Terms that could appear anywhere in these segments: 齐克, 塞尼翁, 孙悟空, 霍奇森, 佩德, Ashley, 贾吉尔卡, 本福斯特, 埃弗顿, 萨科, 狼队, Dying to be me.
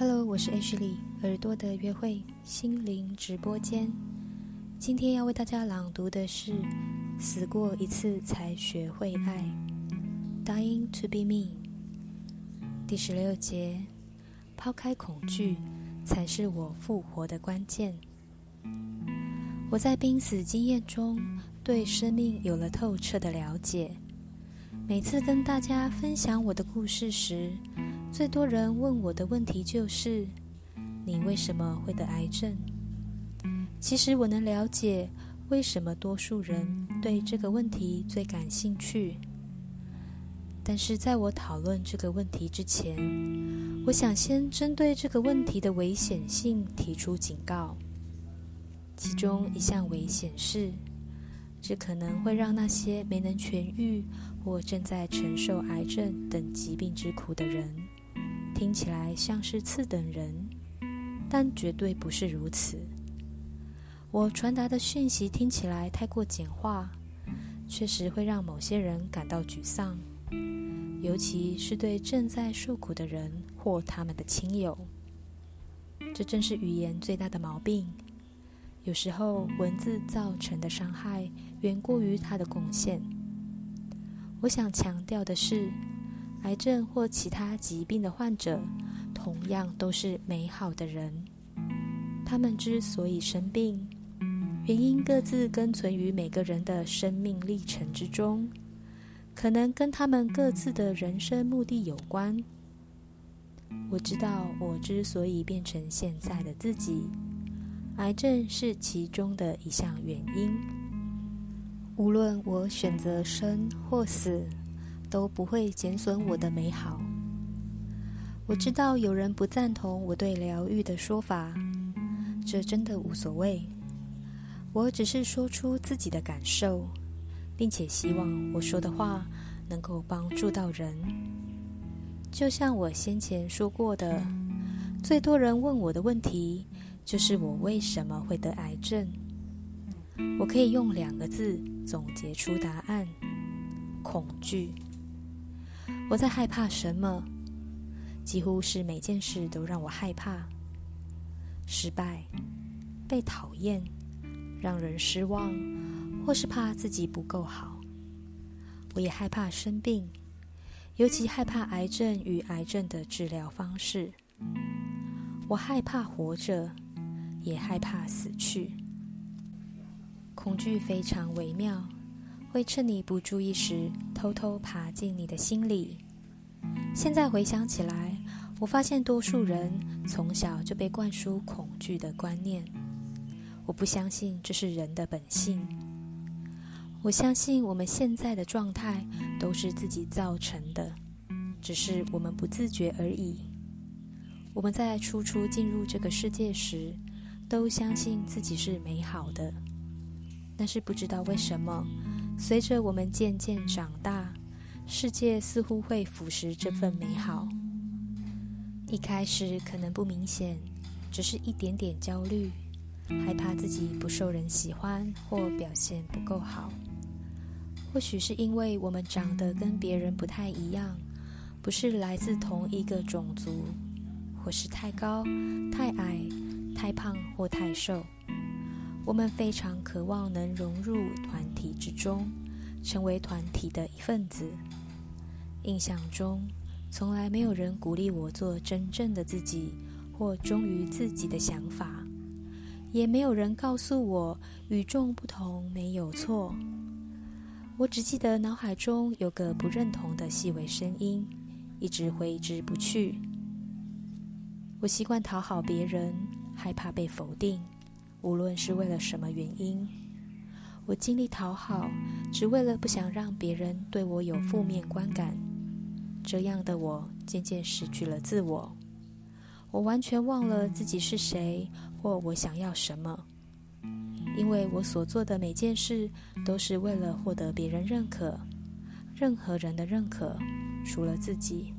Hello， 我是 Ashley， 耳朵的约会心灵直播间。今天要为大家朗读的是《死过一次才学会爱》Dying to be me 第16节，抛开恐惧才是我复活的关键。我在濒死经验中对生命有了透彻的了解。每次跟大家分享我的故事时，最多人问我的问题就是：你为什么会得癌症？其实我能了解为什么多数人对这个问题最感兴趣。但是在我讨论这个问题之前，我想先针对这个问题的危险性提出警告。其中一项危险是，这可能会让那些没能痊愈或正在承受癌症等疾病之苦的人听起来像是次等人，但绝对不是如此。我传达的讯息听起来太过简化，确实会让某些人感到沮丧，尤其是对正在受苦的人或他们的亲友。这正是语言最大的毛病，有时候文字造成的伤害远过于它的贡献。我想强调的是，癌症或其他疾病的患者同样都是美好的人。他们之所以生病，原因各自跟存于每个人的生命历程之中，可能跟他们各自的人生目的有关。我知道我之所以变成现在的自己，癌症是其中的一项原因。无论我选择生或死，都不会减损我的美好。我知道有人不赞同我对疗愈的说法，这真的无所谓。我只是说出自己的感受，并且希望我说的话能够帮助到人。就像我先前说过的，最多人问我的问题就是我为什么会得癌症。我可以用2个字总结出答案：恐惧。我在害怕什么？几乎是每件事都让我害怕。失败、被讨厌、让人失望，或是怕自己不够好。我也害怕生病，尤其害怕癌症与癌症的治疗方式。我害怕活着，也害怕死去。恐惧非常微妙，会趁你不注意时偷偷爬进你的心里。现在回想起来，我发现多数人从小就被灌输恐惧的观念。我不相信这是人的本性。我相信我们现在的状态都是自己造成的，只是我们不自觉而已。我们在初初进入这个世界时，都相信自己是美好的。但是不知道为什么，随着我们渐渐长大，世界似乎会腐蚀这份美好。一开始可能不明显，只是一点点焦虑，害怕自己不受人喜欢或表现不够好。或许是因为我们长得跟别人不太一样，不是来自同一个种族，或是太高、太矮、太胖或太瘦。我们非常渴望能融入团体之中，成为团体的一份子。印象中，从来没有人鼓励我做真正的自己或忠于自己的想法，也没有人告诉我与众不同没有错。我只记得脑海中有个不认同的细微声音，一直挥之不去。我习惯讨好别人，害怕被否定，无论是为了什么原因。我尽力讨好，只为了不想让别人对我有负面观感。这样的我渐渐失去了自我，我完全忘了自己是谁或我想要什么，因为我所做的每件事都是为了获得别人认可，任何人的认可，除了自己。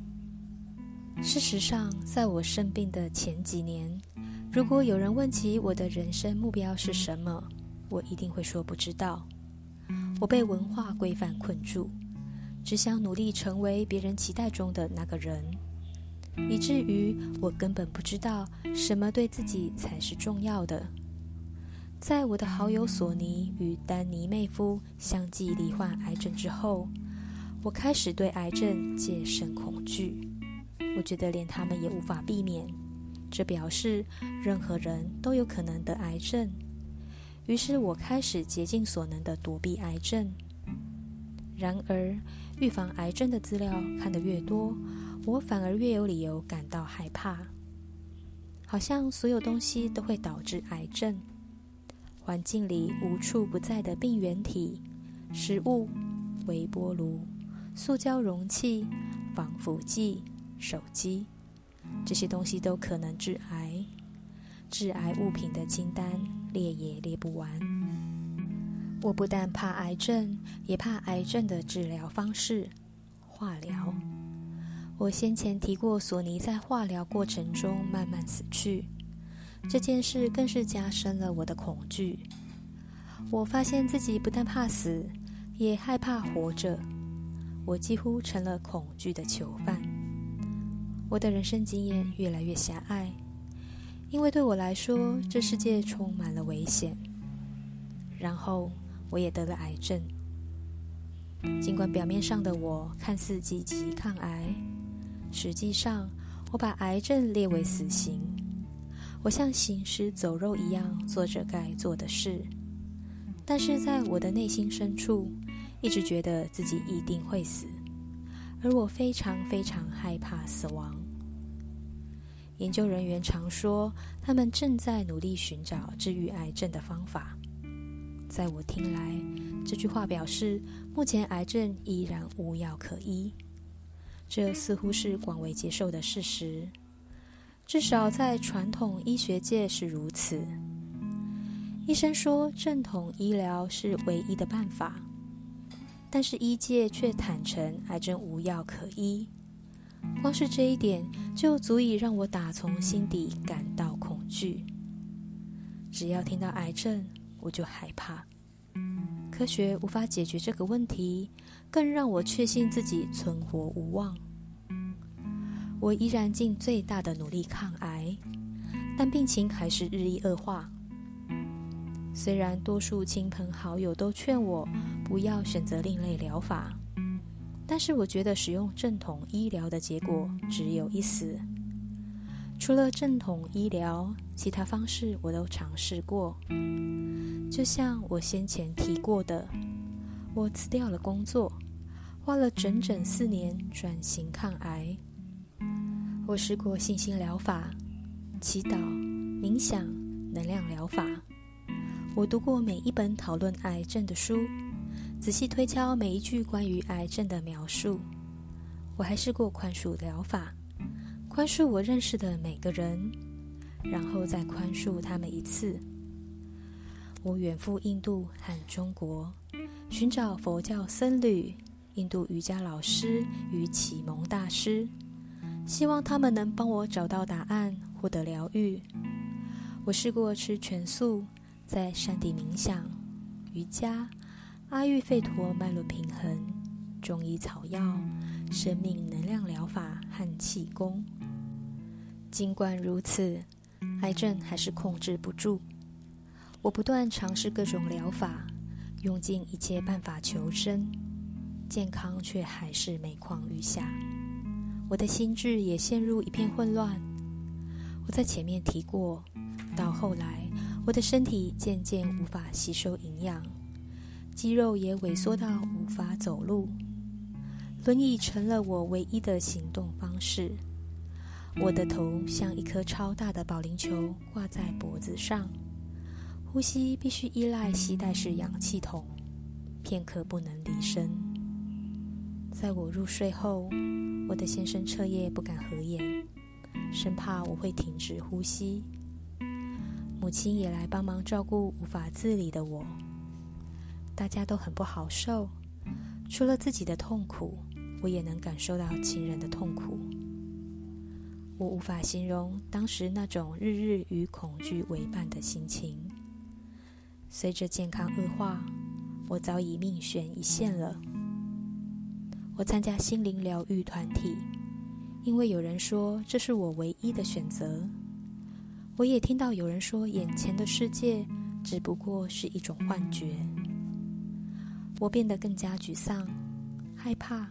事实上，在我生病的前几年，如果有人问起我的人生目标是什么，我一定会说不知道。我被文化规范困住，只想努力成为别人期待中的那个人。以至于我根本不知道什么对自己才是重要的。在我的好友索尼与丹尼妹夫相继罹患癌症之后，我开始对癌症戒慎恐惧。我觉得连他们也无法避免，这表示任何人都有可能得癌症。于是我开始竭尽所能地躲避癌症。然而，预防癌症的资料看得越多，我反而越有理由感到害怕。好像所有东西都会导致癌症。环境里无处不在的病原体，食物、微波炉、塑胶容器、防腐剂、手机，这些东西都可能致癌。致癌物品的清单列也列不完。我不但怕癌症，也怕癌症的治疗方式——化疗。我先前提过，索尼在化疗过程中慢慢死去。这件事更是加深了我的恐惧。我发现自己不但怕死，也害怕活着。我几乎成了恐惧的囚犯。我的人生经验越来越狭隘，因为对我来说，这世界充满了危险。然后我也得了癌症。尽管表面上的我看似积极抗癌，实际上我把癌症列为死刑。我像行尸走肉一样做着该做的事，但是在我的内心深处，一直觉得自己一定会死，而我非常非常害怕死亡。研究人员常说，他们正在努力寻找治愈癌症的方法。在我听来，这句话表示目前癌症依然无药可医，这似乎是广为接受的事实。至少在传统医学界是如此。医生说正统医疗是唯一的办法，但是医界却坦承癌症无药可医。光是这一点就足以让我打从心底感到恐惧。只要听到癌症，我就害怕。科学无法解决这个问题，更让我确信自己存活无望。我依然尽最大的努力抗癌，但病情还是日益恶化。虽然多数亲朋好友都劝我不要选择另类疗法，但是我觉得使用正统医疗的结果只有一死。除了正统医疗，其他方式我都尝试过。就像我先前提过的，我辞掉了工作，花了整整4年专心抗癌。我试过信心疗法、祈祷、冥想、能量疗法。我读过每一本讨论癌症的书，仔细推敲每一句关于癌症的描述。我还试过宽恕疗法，宽恕我认识的每个人，然后再宽恕他们一次。我远赴印度和中国，寻找佛教僧侣、印度瑜伽老师与启蒙大师，希望他们能帮我找到答案，获得疗愈。我试过吃全素，在山地冥想、瑜伽、阿育吠陀脉轮平衡、中医草药、生命能量疗法和气功。尽管如此，癌症还是控制不住。我不断尝试各种疗法，用尽一切办法求生，健康却还是每况愈下。我的心智也陷入一片混乱。我在前面提过，到后来，我的身体渐渐无法吸收营养，肌肉也萎缩到无法走路，轮椅成了我唯一的行动方式。我的头像一颗超大的保龄球挂在脖子上，呼吸必须依赖吸带式氧气筒，片刻不能离身。在我入睡后，我的先生彻夜不敢合眼，生怕我会停止呼吸。母亲也来帮忙照顾无法自理的我。大家都很不好受，除了自己的痛苦，我也能感受到亲人的痛苦。我无法形容当时那种日日与恐惧为伴的心情。随着健康恶化，我早已命悬一线了。我参加心灵疗愈团体，因为有人说这是我唯一的选择。我也听到有人说眼前的世界只不过是一种幻觉。我变得更加沮丧、害怕。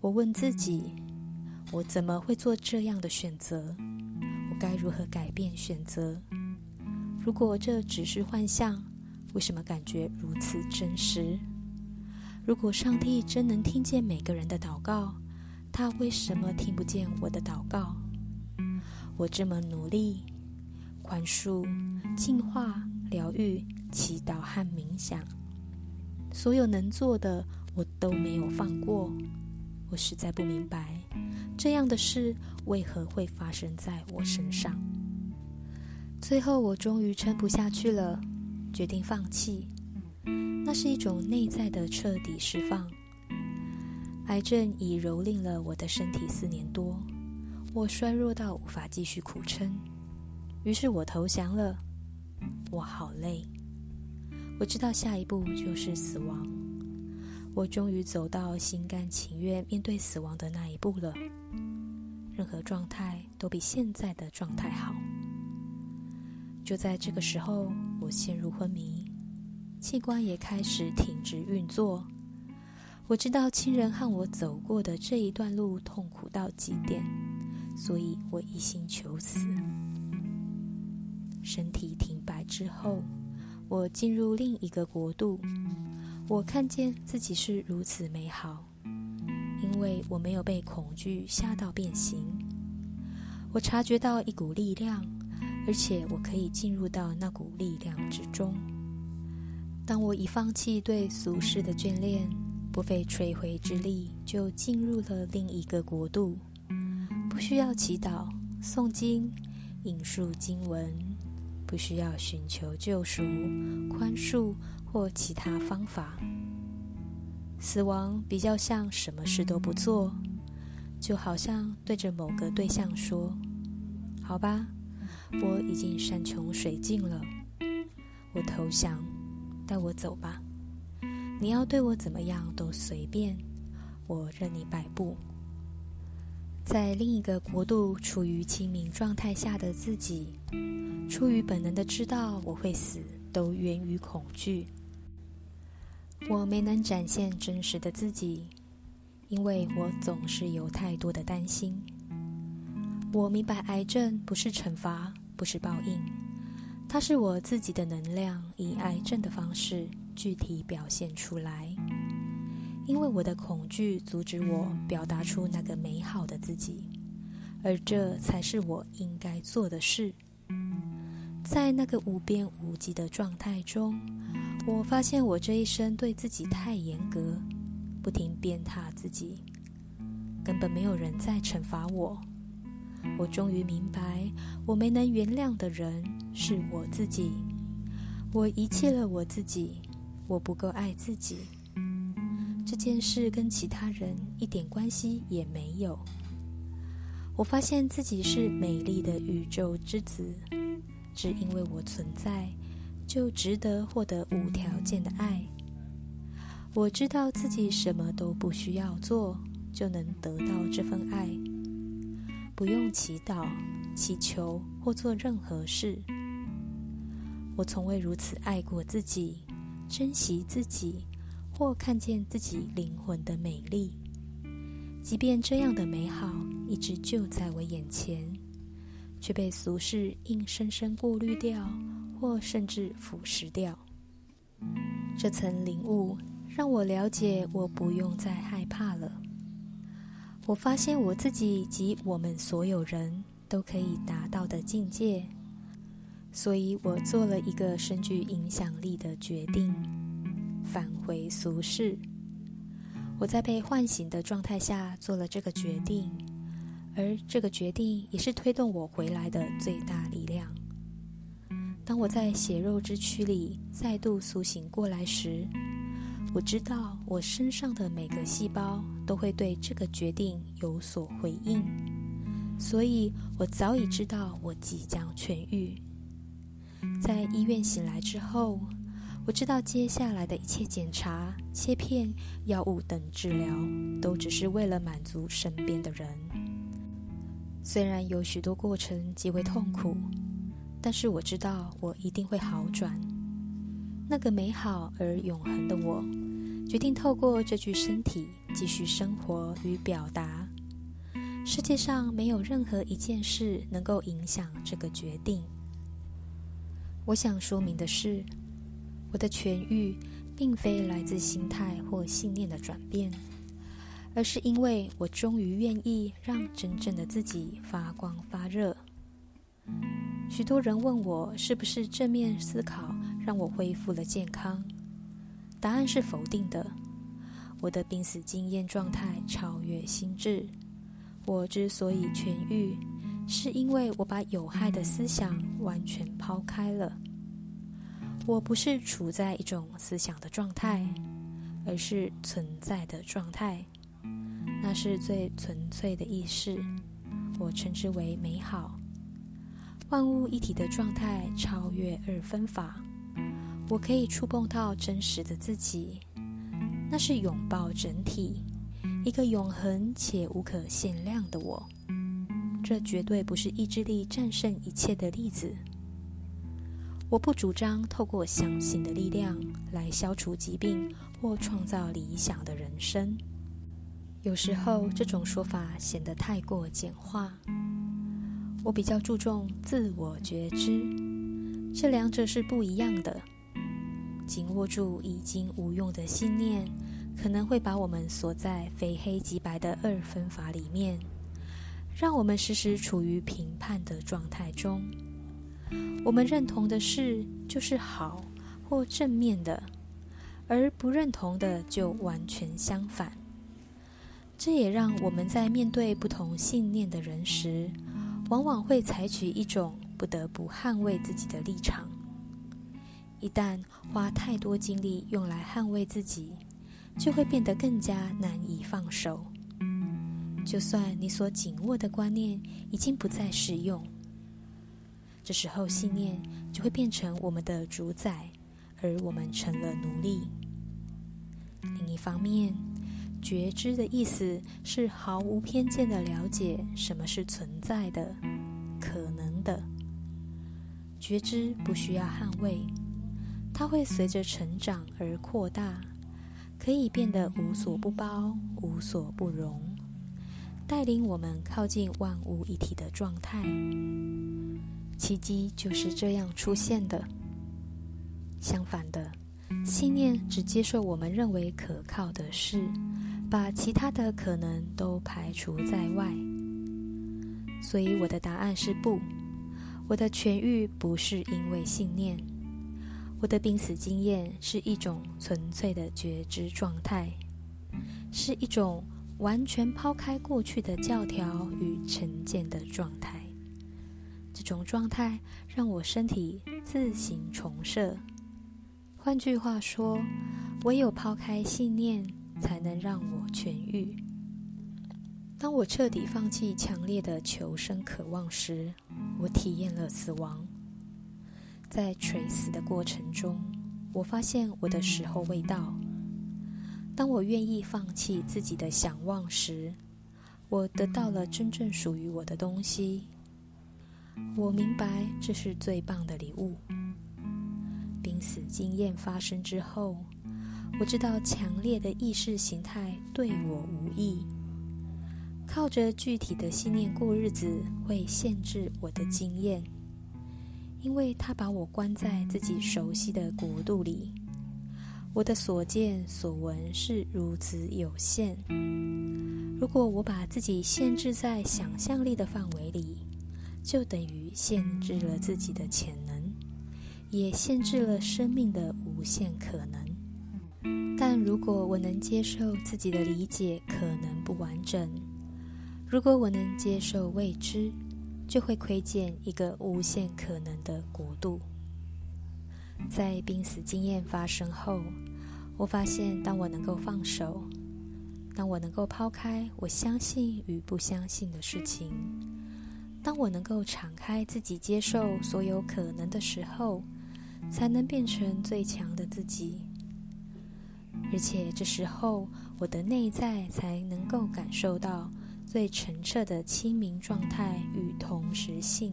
我问自己，我怎么会做这样的选择？我该如何改变选择？如果这只是幻象，为什么感觉如此真实？如果上帝真能听见每个人的祷告，他为什么听不见我的祷告？我这么努力，宽恕、净化、疗愈、祈祷和冥想，所有能做的我都没有放过。我实在不明白，这样的事为何会发生在我身上。最后我终于撑不下去了，决定放弃。那是一种内在的彻底释放。癌症已蹂躏了我的身体4年多，我衰弱到无法继续苦撑，于是我投降了。我好累，我知道下一步就是死亡。我终于走到心甘情愿面对死亡的那一步了。任何状态都比现在的状态好。就在这个时候，我陷入昏迷，器官也开始停止运作。我知道亲人和我走过的这一段路痛苦到极点，所以我一心求死。身体停摆之后，我进入另一个国度。我看见自己是如此美好，因为我没有被恐惧吓到变形。我察觉到一股力量，而且我可以进入到那股力量之中。当我已放弃对俗世的眷恋，不费吹灰之力就进入了另一个国度，不需要祈祷、诵经、引述经文，不需要寻求救赎、宽恕或其他方法。死亡比较像什么事都不做，就好像对着某个对象说：“好吧，我已经山穷水尽了，我投降。”带我走吧，你要对我怎么样都随便，我任你摆布。在另一个国度，处于清明状态下的自己，出于本能的知道我会死，都源于恐惧。我没能展现真实的自己，因为我总是有太多的担心。我明白癌症不是惩罚，不是报应。它是我自己的能量以癌症的方式具体表现出来，因为我的恐惧阻止我表达出那个美好的自己，而这才是我应该做的事。在那个无边无际的状态中，我发现我这一生对自己太严格，不停鞭挞自己，根本没有人在惩罚我。我终于明白，我没能原谅的人是我自己。我遗弃了我自己，我不够爱自己。这件事跟其他人一点关系也没有。我发现自己是美丽的宇宙之子，只因为我存在，就值得获得无条件的爱。我知道自己什么都不需要做，就能得到这份爱。不用祈祷、祈求或做任何事。我从未如此爱过自己，珍惜自己，或看见自己灵魂的美丽。即便这样的美好一直就在我眼前，却被俗世硬生生过滤掉，或甚至腐蚀掉。这层领悟让我了解，我不用再害怕了。我发现我自己及我们所有人都可以达到的境界，所以我做了一个深具影响力的决定，返回俗世。我在被唤醒的状态下做了这个决定，而这个决定也是推动我回来的最大力量。当我在血肉之躯里再度苏醒过来时，我知道我身上的每个细胞都会对这个决定有所回应，所以我早已知道我即将痊愈。在医院醒来之后，我知道接下来的一切检查、切片、药物等治疗都只是为了满足身边的人，虽然有许多过程极为痛苦，但是我知道我一定会好转。那个美好而永恒的我，决定透过这具身体继续生活与表达。世界上没有任何一件事能够影响这个决定。我想说明的是，我的痊愈并非来自心态或信念的转变，而是因为我终于愿意让真正的自己发光发热。许多人问我是不是正面思考让我恢复了健康，答案是否定的。我的濒死经验状态超越心智，我之所以痊愈，是因为我把有害的思想完全抛开了。我不是处在一种思想的状态，而是存在的状态，那是最纯粹的意识，我称之为美好。万物一体的状态超越二分法，我可以触碰到真实的自己，那是拥抱整体，一个永恒且无可限量的我。这绝对不是意志力战胜一切的例子。我不主张透过相信的力量来消除疾病或创造理想的人生。有时候这种说法显得太过简化。我比较注重自我觉知，这两者是不一样的。紧握住已经无用的信念，可能会把我们锁在非黑即白的二分法里面，让我们时时处于评判的状态中。我们认同的事就是好或正面的，而不认同的就完全相反。这也让我们在面对不同信念的人时，往往会采取一种不得不捍卫自己的立场。一旦花太多精力用来捍卫自己，就会变得更加难以放手。就算你所紧握的观念已经不再适用，这时候信念就会变成我们的主宰，而我们成了奴隶。另一方面，觉知的意思是毫无偏见地了解什么是存在的、可能的。觉知不需要捍卫，它会随着成长而扩大，可以变得无所不包、无所不容，带领我们靠近万物一体的状态。奇迹就是这样出现的。相反的，信念只接受我们认为可靠的事，把其他的可能都排除在外。所以我的答案是不，我的痊愈不是因为信念，我的濒死经验是一种纯粹的觉知状态，是一种完全抛开过去的教条与成见的状态。这种状态让我身体自行重设。换句话说，唯有抛开信念才能让我痊愈。当我彻底放弃强烈的求生渴望时，我体验了死亡。在垂死的过程中，我发现我的时候未到。当我愿意放弃自己的想望时，我得到了真正属于我的东西。我明白这是最棒的礼物。濒死经验发生之后，我知道强烈的意识形态对我无益。靠着具体的信念过日子会限制我的经验，因为它把我关在自己熟悉的国度里。我的所见所闻是如此有限，如果我把自己限制在想象力的范围里，就等于限制了自己的潜能，也限制了生命的无限可能。但如果我能接受自己的理解可能不完整，如果我能接受未知，就会窥见一个无限可能的国度。在濒死经验发生后，我发现当我能够放手，当我能够抛开我相信与不相信的事情，当我能够敞开自己接受所有可能的时候，才能变成最强的自己。而且这时候我的内在才能够感受到最澄澈的清明状态与同时性。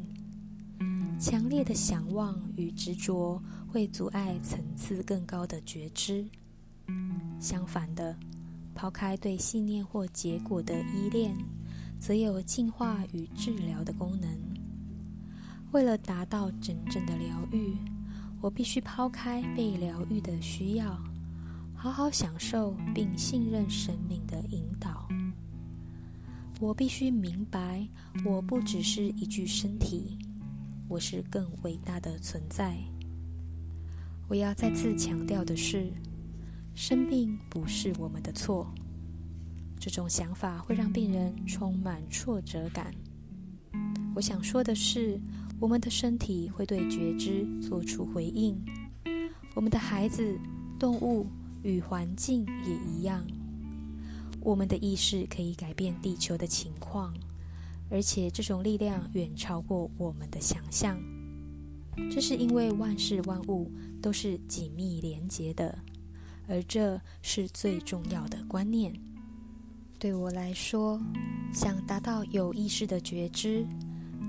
强烈的想望与执着会阻碍层次更高的觉知。相反的，抛开对信念或结果的依恋，则有净化与治疗的功能。为了达到真正的疗愈，我必须抛开被疗愈的需要，好好享受并信任神明的引导。我必须明白，我不只是一具身体，我是更伟大的存在。我要再次强调的是，生病不是我们的错。这种想法会让病人充满挫折感。我想说的是，我们的身体会对觉知做出回应，我们的孩子、动物与环境也一样。我们的意识可以改变地球的情况，而且这种力量远超过我们的想象。这是因为万事万物都是紧密连结的，而这是最重要的观念。对我来说，想达到有意识的觉知，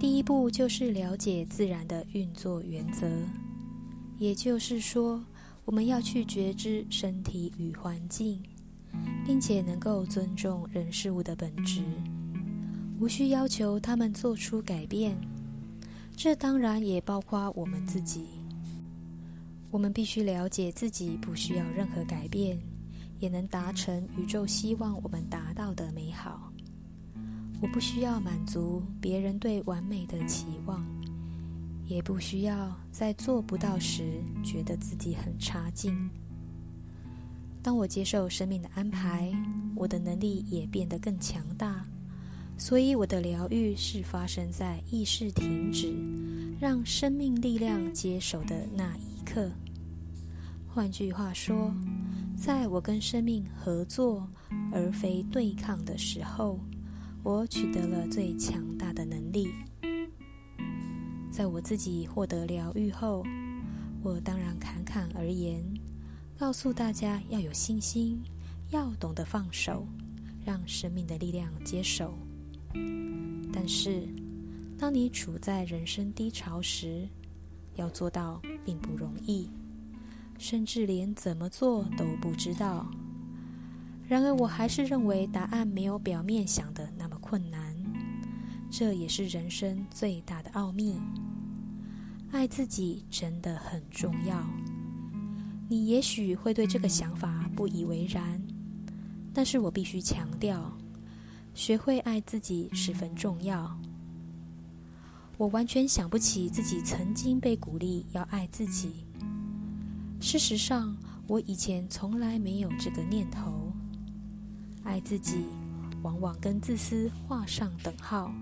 第一步就是了解自然的运作原则。也就是说，我们要去觉知身体与环境，并且能够尊重人事物的本质，无需要求他们做出改变。这当然也包括我们自己。我们必须了解自己不需要任何改变，也能达成宇宙希望我们达到的美好。我不需要满足别人对完美的期望，也不需要在做不到时觉得自己很差劲。当我接受生命的安排，我的能力也变得更强大，所以我的疗愈是发生在意识停止，让生命力量接手的那一刻。换句话说，在我跟生命合作而非对抗的时候，我取得了最强大的能力。在我自己获得疗愈后，我当然侃侃而言，告诉大家要有信心，要懂得放手，让生命的力量接手。但是，当你处在人生低潮时，要做到并不容易，甚至连怎么做都不知道。然而我还是认为答案没有表面想的那么困难，这也是人生最大的奥秘。爱自己真的很重要。你也许会对这个想法不以为然，但是我必须强调，学会爱自己十分重要。我完全想不起自己曾经被鼓励要爱自己。事实上，我以前从来没有这个念头。爱自己往往跟自私画上等号，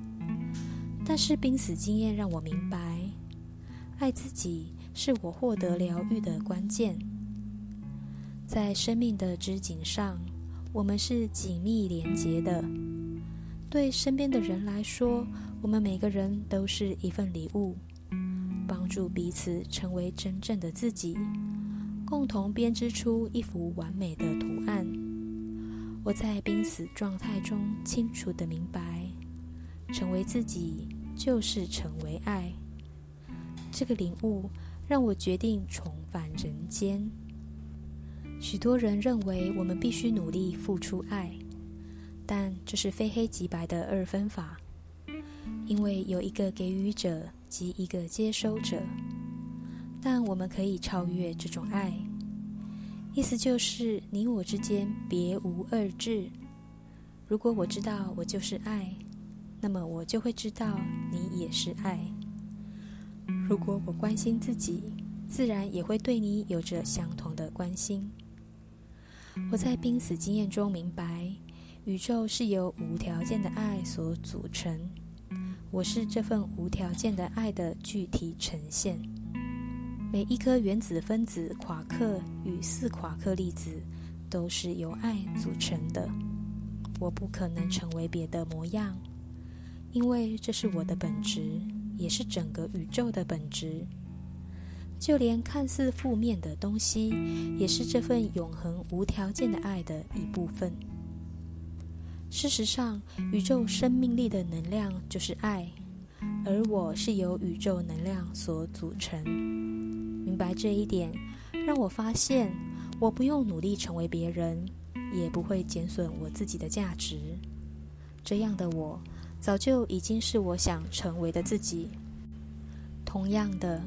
但是濒死经验让我明白，爱自己是我获得疗愈的关键。在生命的织锦上，我们是紧密连结的。对身边的人来说，我们每个人都是一份礼物，帮助彼此成为真正的自己，共同编织出一幅完美的图案。我在濒死状态中清楚地明白，成为自己就是成为爱。这个领悟让我决定重返人间。许多人认为我们必须努力付出爱，但这是非黑即白的二分法，因为有一个给予者及一个接收者。但我们可以超越这种爱，意思就是你我之间别无二致。如果我知道我就是爱，那么我就会知道你也是爱。如果我关心自己，自然也会对你有着相同的关心。我在濒死经验中明白，宇宙是由无条件的爱所组成，我是这份无条件的爱的具体呈现。每一颗原子、分子、夸克与四夸克粒子都是由爱组成的。我不可能成为别的模样，因为这是我的本质，也是整个宇宙的本质。就连看似负面的东西，也是这份永恒无条件的爱的一部分。事实上，宇宙生命力的能量就是爱，而我是由宇宙能量所组成。明白这一点，让我发现我不用努力成为别人，也不会减损我自己的价值。这样的我早就已经是我想成为的自己。同样的，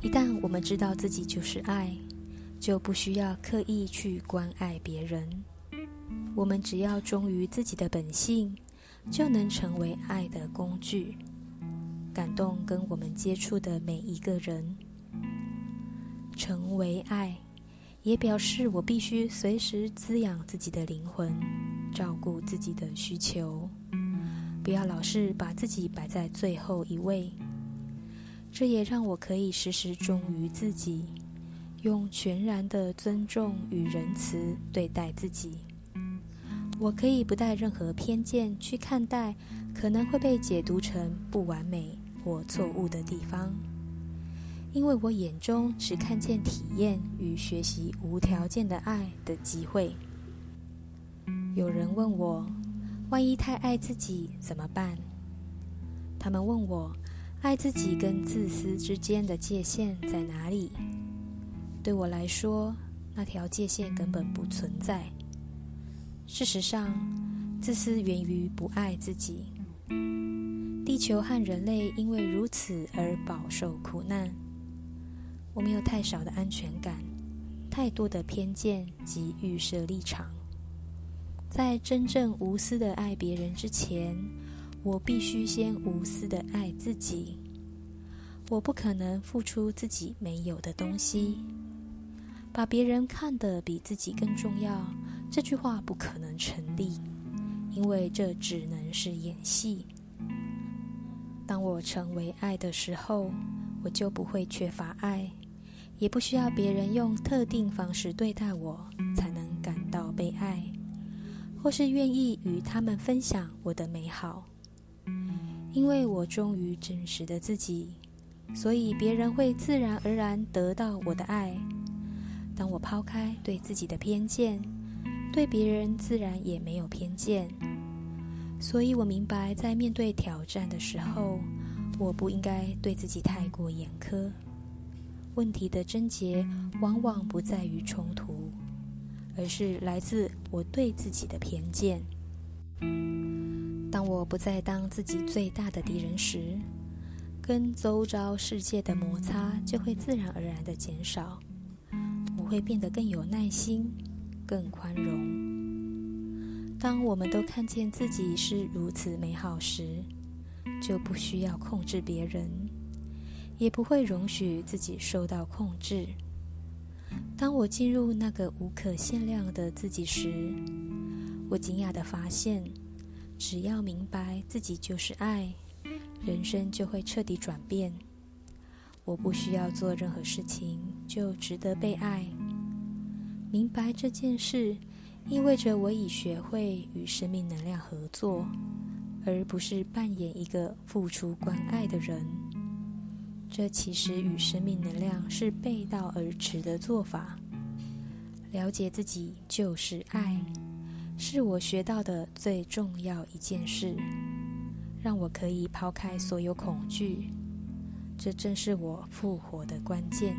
一旦我们知道自己就是爱，就不需要刻意去关爱别人。我们只要忠于自己的本性，就能成为爱的工具，感动跟我们接触的每一个人。成为爱也表示我必须随时滋养自己的灵魂，照顾自己的需求，不要老是把自己摆在最后一位。这也让我可以时时忠于自己，用全然的尊重与仁慈对待自己。我可以不带任何偏见去看待可能会被解读成不完美或错误的地方，因为我眼中只看见体验与学习无条件的爱的机会。有人问我，万一太爱自己怎么办？他们问我，爱自己跟自私之间的界限在哪里？对我来说，那条界限根本不存在。事实上，自私源于不爱自己。地球和人类因为如此而饱受苦难。我们有太少的安全感，太多的偏见及预设立场。在真正无私的爱别人之前，我必须先无私的爱自己。我不可能付出自己没有的东西。把别人看得比自己更重要，这句话不可能成立，因为这只能是演戏。当我成为爱的时候，我就不会缺乏爱，也不需要别人用特定方式对待我才能感到被爱，或是愿意与他们分享我的美好。因为我忠于真实的自己，所以别人会自然而然得到我的爱。当我抛开对自己的偏见，对别人自然也没有偏见。所以我明白，在面对挑战的时候，我不应该对自己太过严苛。问题的症结往往不在于冲突，而是来自我对自己的偏见。当我不再当自己最大的敌人时，跟周遭世界的摩擦就会自然而然地减少。我会变得更有耐心，更宽容。当我们都看见自己是如此美好时，就不需要控制别人，也不会容许自己受到控制。当我进入那个无可限量的自己时，我惊讶地发现，只要明白自己就是爱，人生就会彻底转变。我不需要做任何事情就值得被爱。明白这件事，意味着我已学会与生命能量合作，而不是扮演一个付出关爱的人。这其实与生命能量是背道而驰的做法。了解自己就是爱，是我学到的最重要一件事，让我可以抛开所有恐惧。这正是我复活的关键。